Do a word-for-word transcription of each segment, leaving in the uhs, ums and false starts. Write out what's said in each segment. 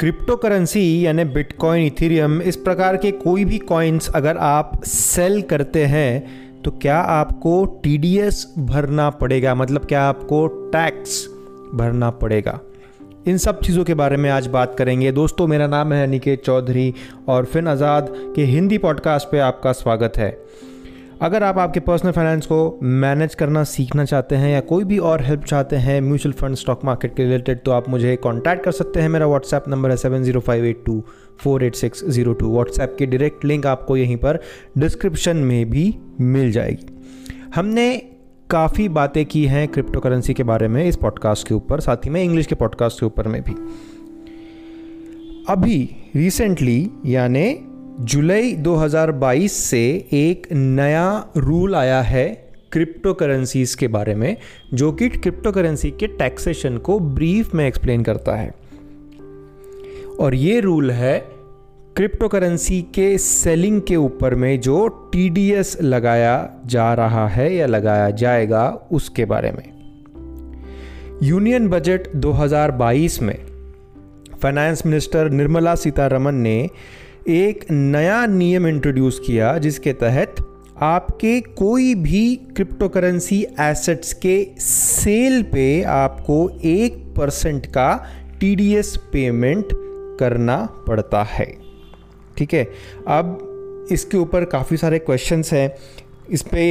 Crypto currency यानी bitcoin Ethereum इस प्रकार के कोई भी कॉइन्स अगर आप सेल करते हैं तो क्या आपको टी डी एस भरना पड़ेगा, मतलब क्या आपको टैक्स भरना पड़ेगा। इन सब चीज़ों के बारे में आज बात करेंगे। दोस्तों, मेरा नाम है अनिकेत चौधरी और फिन आज़ाद के हिंदी पॉडकास्ट पे आपका स्वागत है। अगर आप आपके पर्सनल फाइनेंस को मैनेज करना सीखना चाहते हैं या कोई भी और हेल्प चाहते हैं म्यूचुअल फंड स्टॉक मार्केट के रिलेटेड, तो आप मुझे कॉन्टैक्ट कर सकते हैं। मेरा व्हाट्सएप नंबर है seven zero five eight two four eight six zero two. WhatsApp की डायरेक्ट लिंक आपको यहीं पर डिस्क्रिप्शन में भी मिल जाएगी। हमने काफ़ी बातें की हैं क्रिप्टो करेंसी के बारे में इस पॉडकास्ट के ऊपर, साथ ही में इंग्लिश के पॉडकास्ट के ऊपर में भी। अभी रिसेंटली यानि जुलाई दो हज़ार बाईस से एक नया रूल आया है क्रिप्टो करेंसीज के बारे में, जो कि क्रिप्टो करेंसी के टैक्सेशन को ब्रीफ में एक्सप्लेन करता है। और ये रूल है क्रिप्टो करेंसी के सेलिंग के ऊपर में जो टी डी एस लगाया जा रहा है या लगाया जाएगा उसके बारे में। यूनियन बजट दो हज़ार बाईस में फाइनेंस मिनिस्टर निर्मला सीतारमण ने एक नया नियम इंट्रोड्यूस किया जिसके तहत आपके कोई भी क्रिप्टो करेंसी एसेट्स के सेल पे आपको एक परसेंट का टी डी एस पेमेंट करना पड़ता है। ठीक है, अब इसके ऊपर काफ़ी सारे क्वेश्चंस हैं। इस पे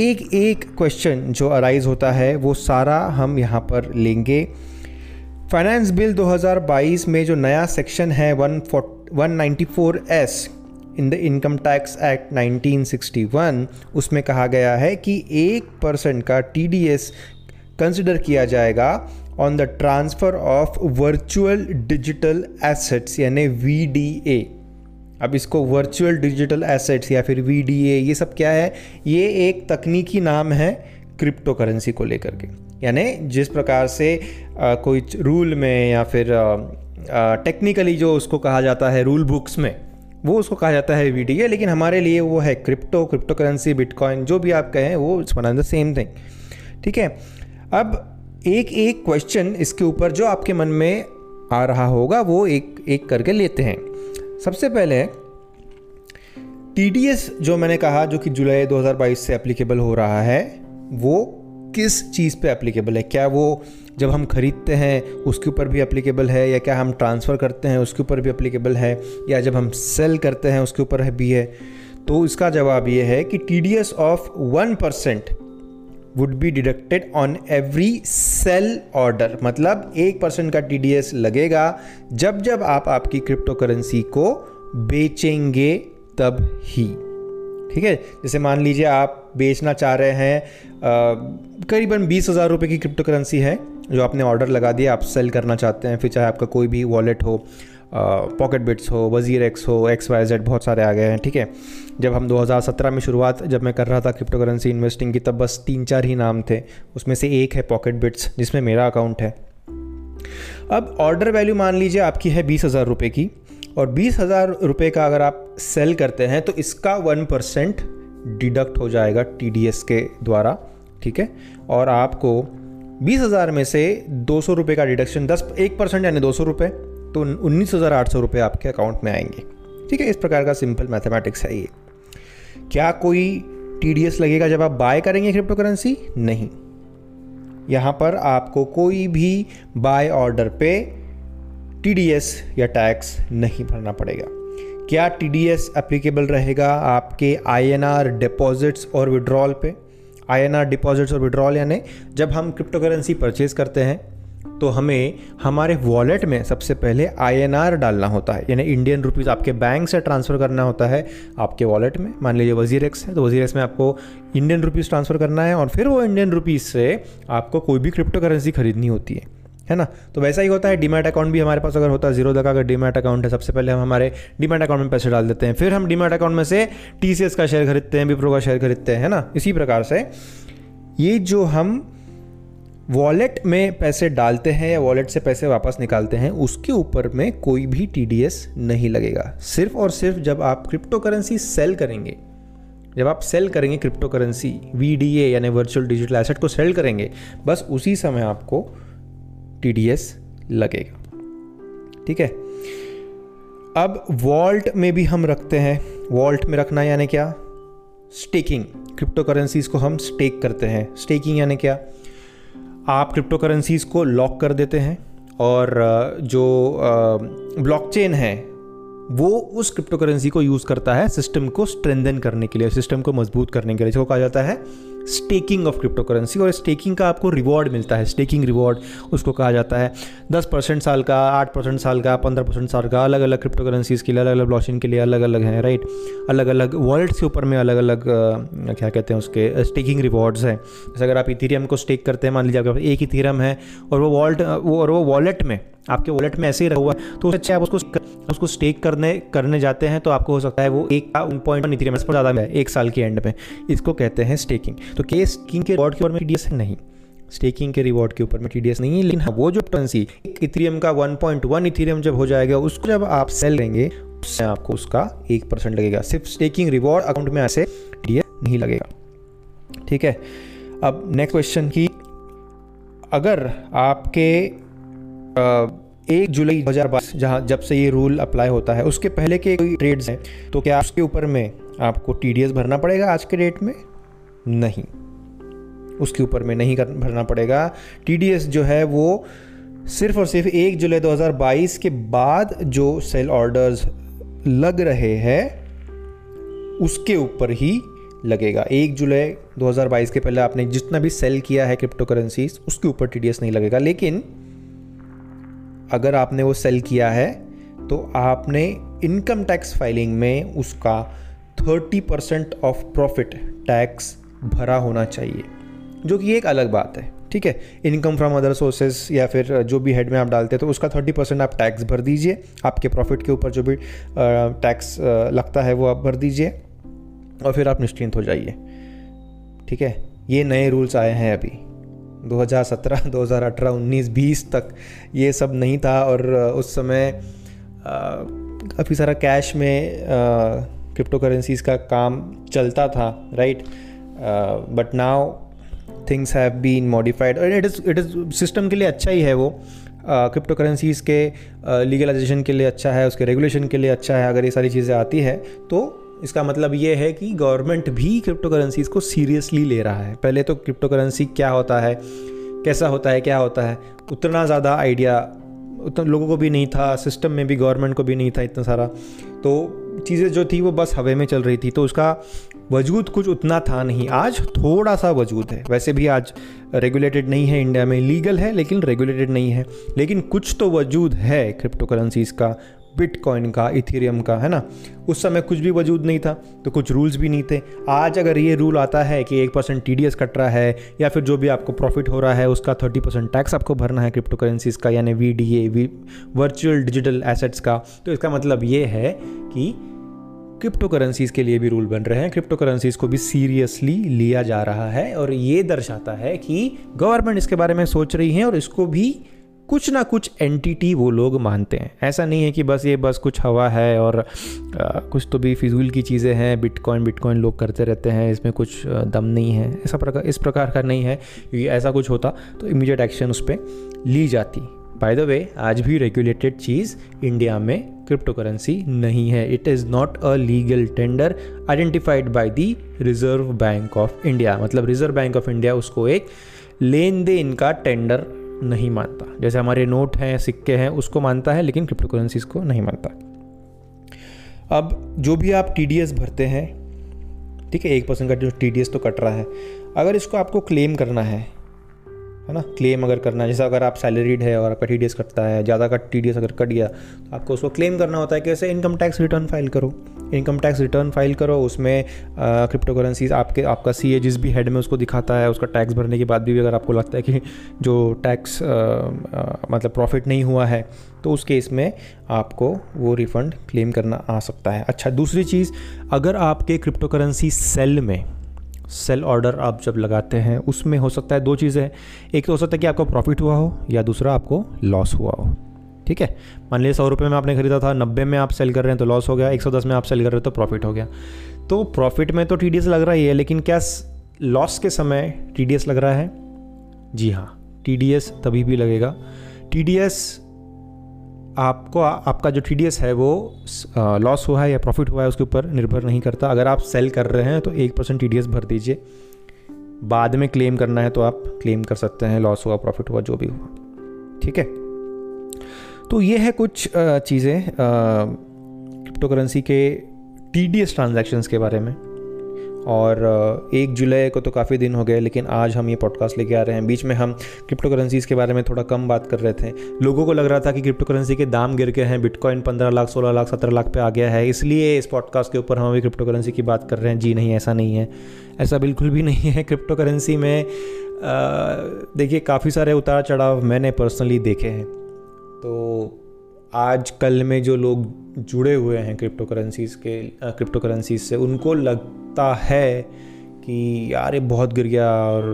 एक एक क्वेश्चन जो अराइज होता है वो सारा हम यहाँ पर लेंगे। फाइनेंस बिल दो हज़ार बाईस में जो नया सेक्शन है one ninety four S in the income tax act nineteen sixty one, उसमें कहा गया है कि एक परसेंट का टी डी एस कंसिडर किया जाएगा on the transfer of virtual digital assets यानी वी डी ए। अब इसको वर्चुअल डिजिटल एसेट्स या फिर वी डी ए ये सब क्या है, ये एक तकनीकी नाम है क्रिप्टो करेंसी को लेकर के। यानी जिस प्रकार से आ, कोई रूल में या फिर आ, टेक्निकली uh, जो उसको कहा जाता है रूल बुक्स में, वो उसको कहा जाता है वी डी ए, लेकिन हमारे लिए वो है क्रिप्टो क्रिप्टो करेंसी बिटकॉइन, जो भी आप कहें वो it's one and the same thing. ठीक है, अब एक एक क्वेश्चन इसके ऊपर जो आपके मन में आ रहा होगा वो एक एक करके लेते हैं। सबसे पहले टी डी एस जो मैंने कहा जो कि जुलाई दो हज़ार बाईस से एप्लीकेबल हो रहा है, वो किस चीज़ पे एप्लीकेबल है? क्या वो जब हम खरीदते हैं उसके ऊपर भी एप्लीकेबल है, या क्या हम ट्रांसफ़र करते हैं उसके ऊपर भी एप्लीकेबल है, या जब हम सेल करते हैं उसके ऊपर भी है? तो इसका जवाब ये है कि T D S of one percent would be deducted on every cell order. मतलब एक परसेंट का टी डी एस लगेगा जब जब आप आपकी क्रिप्टो करेंसी को बेचेंगे तब ही। ठीक है, जैसे मान लीजिए आप बेचना चाह रहे हैं करीबन बीस हज़ार रुपये की क्रिप्टो करेंसी है जो आपने ऑर्डर लगा दिया, आप सेल करना चाहते हैं, फिर चाहे आपका कोई भी वॉलेट हो, पॉकेट बिट्स हो, वज़ीरेक्स हो, एक्स वाई जेड बहुत सारे आ गए हैं। ठीक है, जब हम दो हज़ार सत्रह में शुरुआत जब मैं कर रहा था क्रिप्टो करेंसी इन्वेस्टिंग की, तब बस तीन चार ही नाम थे, उसमें से एक है पॉकेट बिट्स जिसमें मेरा अकाउंट है। अब ऑर्डर वैल्यू मान लीजिए आपकी है बीस हज़ार रुपये की, और बीस हज़ार रुपये का अगर आप सेल करते हैं तो इसका वन परसेंट डिडक्ट हो जाएगा टी डी एस के द्वारा। ठीक है, और आपको बीस हज़ार में से दो सौ रुपये का डिडक्शन, दस एक परसेंट यानी दो सौ रुपये, तो उन्नीस हज़ार आठ सौ रुपये आपके अकाउंट में आएंगे। ठीक है, इस प्रकार का सिंपल मैथमेटिक्स है ये। क्या कोई टी डी एस लगेगा जब आप बाय करेंगे क्रिप्टो करेंसी? नहीं, यहाँ पर आपको कोई भी बाय ऑर्डर पे टी डी एस या टैक्स नहीं भरना पड़ेगा। क्या टी डी एस एप्लीकेबल रहेगा आपके आई एन आर डिपॉजिट्स और विड्रॉल पे? आई एन आर डिपॉजिट्स और विड्रॉल यानी जब हम क्रिप्टो करेंसी परचेज करते हैं तो हमें हमारे वॉलेट में सबसे पहले आई एन आर डालना होता है, यानी इंडियन रुपीज़ आपके बैंक से ट्रांसफ़र करना होता है आपके वॉलेट में। मान लीजिए वज़ीरेक्स है तो वज़ीरेक्स में आपको इंडियन रुपीज़ ट्रांसफ़र करना है, और फिर वो इंडियन रुपीज़ से आपको कोई भी क्रिप्टो करेंसी खरीदनी होती है, है ना। तो वैसा ही होता है, डीमैट अकाउंट भी हमारे पास अगर होता है, ज़ीरोधा का अगर डीमैट अकाउंट है, सबसे पहले हम हमारे डीमैट अकाउंट में पैसे डाल देते हैं, फिर हम डीमैट अकाउंट में से टी सी एस का शेयर खरीदते हैं, विप्रो का शेयर खरीदते हैं, है ना। इसी प्रकार से ये जो हम वॉलेट में पैसे डालते हैं या वॉलेट से पैसे वापस निकालते हैं उसके ऊपर में कोई भी टी डी एस नहीं लगेगा। सिर्फ और सिर्फ जब आप क्रिप्टो करेंसी सेल करेंगे, जब आप सेल करेंगे crypto currency V D A यानी वर्चुअल डिजिटल एसेट को सेल करेंगे, बस उसी समय आपको टी डी एस लगेगा। ठीक है। अब वॉल्ट में भी हम रखते हैं। वॉल्ट में रखना यानी क्या? स्टेकिंग। क्रिप्टो करेंसीज़ को हम स्टेक करते हैं। स्टेकिंग यानी क्या? आप क्रिप्टो करेंसीज़ को लॉक कर देते हैं और जो ब्लॉकचेन है वो उस क्रिप्टो करेंसी को यूज़ करता है सिस्टम को स्ट्रेंथन करने के लिए, सिस्टम को मजबूत करने के लिए, जिसको कहा जाता है स्टेकिंग ऑफ क्रिप्टो करेंसी। और स्टेकिंग का आपको रिवॉर्ड मिलता है, स्टेकिंग रिवॉर्ड उसको कहा जाता है। दस परसेंट साल का, आठ परसेंट साल का, पंद्रह परसेंट साल का, अलग अलग क्रिप्टो करेंसीज़ के लिए, अलग अलग ब्लॉकचेन के लिए अलग अलग हैं, राइट। अलग अलग वॉलेट्स के ऊपर में अलग अलग क्या कहते हैं उसके स्टेकिंग रिवॉर्ड्स हैं। जैसे अगर आप इथेरियम को स्टेक करते हैं, मान लीजिए आपके पास एक इथेरियम है और वो वॉल्ट वो और वो वॉलेट में, आपके वॉलेट में ऐसे ही रहा हुआ, तो उससे अच्छा आप उसको उसको स्टेक करने करने जाते हैं तो आपको हो सकता है वो एक का वन पॉइंट वन इथेरियम पर ज़्यादा है एक साल के एंड में। इसको कहते हैं स्टेकिंग। तो केस स्टेकिंग के रिवॉर्ड के ऊपर में टीडीएस नहीं, स्टेकिंग के रिवॉर्ड के ऊपर में टीडीएस नहीं है, लेकिन हाँ वो जो करेंसी एक इथेरियम का वन पॉइंट वन इथेरियम जब हो जाएगा, उसको जब आप सेल लेंगे उससे आपको उसका एक परसेंट लगेगा। सिर्फ स्टेकिंग रिवॉर्ड अकाउंट में ऐसे टीडीएस नहीं लगेगा, ठीक है। अब नेक्स्ट क्वेश्चन की, अगर आपके एक जुलाई दो हज़ार बाईस जहाँ जब से ये रूल अप्लाई होता है उसके पहले के कोई ट्रेड्स हैं तो क्या उसके ऊपर में आपको टीडीएस भरना पड़ेगा? आज के डेट में नहीं, उसके ऊपर में नहीं भरना पड़ेगा। टीडीएस जो है वो सिर्फ और सिर्फ एक जुलाई दो हज़ार बाईस के बाद जो सेल ऑर्डर्स लग रहे हैं उसके ऊपर ही लगेगा। एक जुलाई दो हज़ार बाईस के पहले आपने जितना भी सेल किया है क्रिप्टो करेंसीज उसके ऊपर टीडीएस नहीं लगेगा। लेकिन अगर आपने वो सेल किया है तो आपने इनकम टैक्स फाइलिंग में उसका तीस परसेंट ऑफ प्रॉफिट टैक्स भरा होना चाहिए, जो कि एक अलग बात है, ठीक है। इनकम फ्रॉम अदर सोर्सेज या फिर जो भी हेड में आप डालते हैं तो उसका तीस परसेंट आप टैक्स भर दीजिए, आपके प्रॉफिट के ऊपर जो भी टैक्स लगता है वो आप भर दीजिए और फिर आप निश्चिंत हो जाइए, ठीक है। ये नए रूल्स आए हैं अभी दो हज़ार सत्रह, दो हज़ार अठारह, उन्नीस, बीस तक ये सब नहीं था और उस समय काफ़ी सारा कैश में क्रिप्टो करेंसीज़ का काम चलता था, right. But now things have been modified और it is it is system के लिए अच्छा ही है वो। क्रिप्टो करेंसीज़ के लीगलाइजेशन के लिए अच्छा है, उसके रेगुलेशन के लिए अच्छा है। अगर ये सारी चीज़ें आती है तो इसका मतलब ये है कि गवर्नमेंट भी क्रिप्टो करेंसीज़ को सीरियसली ले रहा है। पहले तो क्रिप्टो करेंसी क्या होता है, कैसा होता है, क्या होता है, उतना ज़्यादा आइडिया उतना लोगों को भी नहीं था, सिस्टम में भी गवर्नमेंट को भी नहीं था इतना सारा। तो चीज़ें जो थी वो बस हवा में चल रही थी, तो उसका वजूद कुछ उतना था नहीं। आज थोड़ा सा वजूद है, वैसे भी आज रेगुलेटेड नहीं है इंडिया में, लीगल है लेकिन रेगुलेटेड नहीं है, लेकिन कुछ तो वजूद है क्रिप्टो करेंसीज़ का, बिटकॉइन का, इथेरियम का, है ना। उस समय कुछ भी वजूद नहीं था तो कुछ रूल्स भी नहीं थे। आज अगर ये रूल आता है कि एक percent T D S cut रहा है या फिर जो भी आपको प्रॉफिट हो रहा है उसका थर्टी परसेंट टैक्स आपको भरना है क्रिप्टो करेंसीज़ का, यानी V D A V virtual digital assets का, तो इसका मतलब ये है कि क्रिप्टो करेंसीज़ के लिए भी रूल बन रहे हैं, क्रिप्टो करेंसीज़ को भी सीरियसली लिया जा रहा है और ये दर्शाता है कि गवर्नमेंट इसके बारे में सोच रही है और इसको भी कुछ ना कुछ एंटिटी वो लोग मानते हैं। ऐसा नहीं है कि बस ये बस कुछ हवा है और आ, कुछ तो भी फिजूल की चीज़ें हैं, बिटकॉइन बिटकॉइन लोग करते रहते हैं, इसमें कुछ दम नहीं है, ऐसा प्रकार इस प्रकार का नहीं है। क्योंकि ऐसा कुछ होता तो इमीडिएट एक्शन उस पर ली जाती। बाय द वे, आज भी रेगुलेटेड चीज़ इंडिया में क्रिप्टो करेंसी नहीं है। It is not a legal tender identified by the Reserve Bank of India. मतलब रिजर्व बैंक ऑफ इंडिया उसको एक लेन देन का टेंडर नहीं मानता। जैसे हमारे नोट हैं, सिक्के हैं, उसको मानता है लेकिन क्रिप्टो करेंसीज को नहीं मानता। अब जो भी आप टीडीएस भरते हैं, ठीक है, एक परसेंट का जो टीडीएस तो कट रहा है, अगर इसको आपको क्लेम करना है, है ना, क्लेम अगर करना है, जैसा अगर आप सैलरीड है और आपका टीडीएस कटता है, ज़्यादा का टीडीएस अगर कट गया तो आपको उसको क्लेम करना होता है। कैसे? इनकम टैक्स रिटर्न फाइल करो, इनकम टैक्स रिटर्न फाइल करो, उसमें क्रिप्टो करेंसीज आपके आपका सीए जिस भी हेड में उसको दिखाता है, उसका टैक्स भरने के बाद भी अगर आपको लगता है कि जो टैक्स आ, आ, मतलब प्रॉफिट नहीं हुआ है तो उस केस में आपको वो रिफंड क्लेम करना आ सकता है। अच्छा, दूसरी चीज़, अगर आपके क्रिप्टो करेंसी सेल में सेल ऑर्डर आप जब लगाते हैं उसमें हो सकता है दो चीज़ें हैं। एक तो हो सकता है कि आपको प्रॉफिट हुआ हो या दूसरा आपको लॉस हुआ हो, ठीक है। मान लीजिए सौ रुपये में आपने खरीदा था, नब्बे में आप सेल कर रहे हैं तो लॉस हो गया, एक सौ दस में आप सेल कर रहे हो तो प्रॉफिट हो गया। तो प्रॉफिट में तो टीडीएस लग रहा ही है, लेकिन क्या लॉस के समय टीडीएस लग रहा है? जी हाँ, टीडीएस तभी भी लगेगा। टीडीएस आपको आपका जो टीडीएस है वो लॉस हुआ है या प्रॉफिट हुआ है उसके ऊपर निर्भर नहीं करता। अगर आप सेल कर रहे हैं तो एक परसेंट टीडीएस भर दीजिए, बाद में क्लेम करना है तो आप क्लेम कर सकते हैं, लॉस हुआ प्रॉफिट हुआ जो भी हुआ। ठीक है, तो ये है कुछ चीज़ें क्रिप्टो करेंसी के टीडीएस ट्रांजैक्शंस के बारे में। और एक जुलाई को तो काफ़ी दिन हो गए, लेकिन आज हम ये पॉडकास्ट लेके आ रहे हैं। बीच में हम क्रिप्टो करेंसीज़ के बारे में थोड़ा कम बात कर रहे थे, लोगों को लग रहा था कि क्रिप्टो करेंसी के दाम गिर गए हैं, बिटकॉइन पंद्रह लाख सोलह लाख सत्रह लाख पे आ गया है, इसलिए इस पॉडकास्ट के ऊपर हम अभी क्रिप्टो करेंसी की बात कर रहे हैं। जी नहीं, ऐसा नहीं है, ऐसा बिल्कुल भी नहीं है। क्रिप्टो करेंसी में देखिए काफ़ी सारे उतार चढ़ाव मैंने पर्सनली देखे हैं। तो आज कल में जो लोग जुड़े हुए हैं क्रिप्टो करेंसीज़ के क्रिप्टो करेंसीज़ से, उनको लगता है कि यार ये बहुत गिर गया और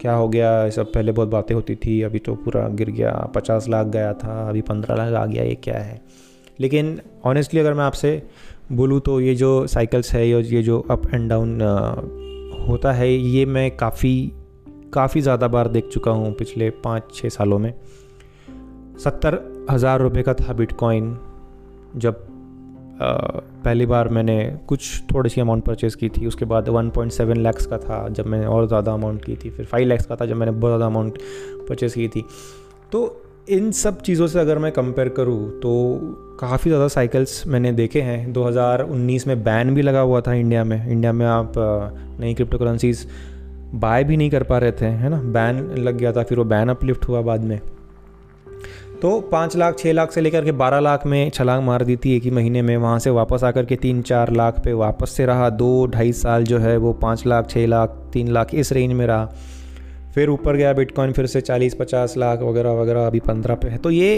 क्या हो गया, ये सब पहले बहुत बातें होती थी, अभी तो पूरा गिर गया, पचास लाख गया था अभी पंद्रह लाख आ गया, ये क्या है। लेकिन ऑनेस्टली अगर मैं आपसे बोलूँ तो ये जो साइकिल्स है, ये जो अप एंड डाउन होता है, ये मैं काफ़ी काफ़ी ज़्यादा बार देख चुका हूँ पिछले पाँच छः सालों में। सत्तर हज़ार रुपये का था बिटकॉइन जब आ, पहली बार मैंने कुछ थोड़ी सी अमाउंट परचेज़ की थी, उसके बाद वन पॉइंट सेवन लैक्स का था जब मैंने और ज़्यादा अमाउंट की थी, फिर फाइव लैक्स का था जब मैंने बहुत ज़्यादा अमाउंट परचेज़ की थी। तो इन सब चीज़ों से अगर मैं कंपेयर करूँ तो काफ़ी ज़्यादा साइकिल्स मैंने देखे हैं। दो हज़ार उन्नीस में बैन भी लगा हुआ था इंडिया में, इंडिया में आप नई क्रिप्टो करेंसीज़ बाय भी नहीं कर पा रहे थे, है ना, बैन लग गया था, फिर वो बैन अपलिफ्ट हुआ बाद में। तो पाँच लाख छः लाख से लेकर के बारह लाख में छलांग मार दी थी एक ही महीने में, वहाँ से वापस आकर के तीन चार लाख पे वापस से रहा, दो ढाई साल जो है वो पाँच लाख छः लाख तीन लाख इस रेंज में रहा, फिर ऊपर गया बिटकॉइन, फिर से चालीस पचास लाख वगैरह वगैरह, अभी पंद्रह पे है। तो ये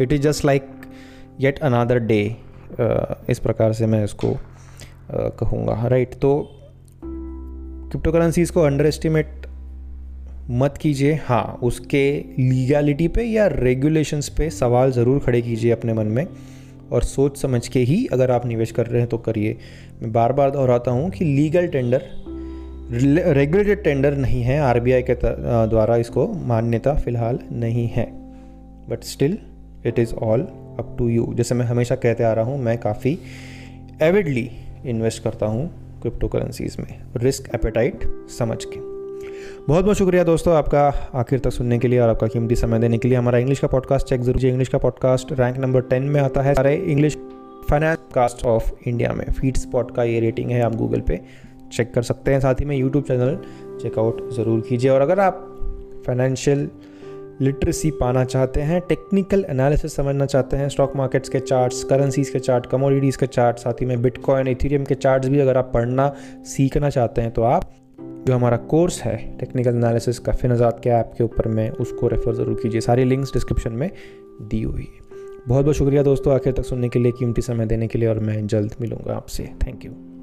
it is just like yet another day, इस प्रकार से मैं इसको uh, कहूँगा, राइट। तो क्रिप्टो करेंसीज़ को अंडर एस्टिमेट मत कीजिए। हाँ, उसके लीगैलिटी पे या रेगुलेशंस पे सवाल ज़रूर खड़े कीजिए अपने मन में, और सोच समझ के ही अगर आप निवेश कर रहे हैं तो करिए। मैं बार बार दोहराता हूँ कि लीगल टेंडर रेगुलेटेड टेंडर नहीं है, आरबीआई के द्वारा इसको मान्यता फ़िलहाल नहीं है, but still it is all up to you. जैसे मैं हमेशा कहते आ रहा हूँ, मैं काफ़ी एविडली इन्वेस्ट करता हूँ क्रिप्टो करेंसीज़ में, रिस्क एपेटाइट समझ के। बहुत बहुत शुक्रिया दोस्तों आपका आखिर तक सुनने के लिए और आपका कीमती समय देने के लिए। हमारा इंग्लिश का पॉडकास्ट चेक जरूर कीजिए। इंग्लिश का पॉडकास्ट रैंक नंबर टेन में आता है सारे English finance cast of India में, फीड्स पॉड का ये रेटिंग है, आप गूगल पे चेक कर सकते हैं। साथ ही में यूट्यूब चैनल चेकआउट ज़रूर कीजिए। और अगर आप फाइनेंशियल लिटरेसी पाना चाहते हैं, टेक्निकल एनालिसिस समझना चाहते हैं, स्टॉक मार्केट्स के चार्ट्स, करेंसीज़ के चार्ट, कमोडिटीज़ के चार्ट, साथ ही में बिटकॉइन इथेरियम के चार्ट्स भी अगर आप पढ़ना सीखना चाहते हैं तो आप जो हमारा कोर्स है टेक्निकल एनालिसिस का फिन आज़ाद के ऐप के ऊपर में, उसको रेफ़र ज़रूर कीजिए। सारी लिंक्स डिस्क्रिप्शन में दी हुई है। बहुत बहुत शुक्रिया दोस्तों आखिर तक सुनने के लिए, कीमती समय देने के लिए, और मैं जल्द मिलूँगा आपसे। Thank you.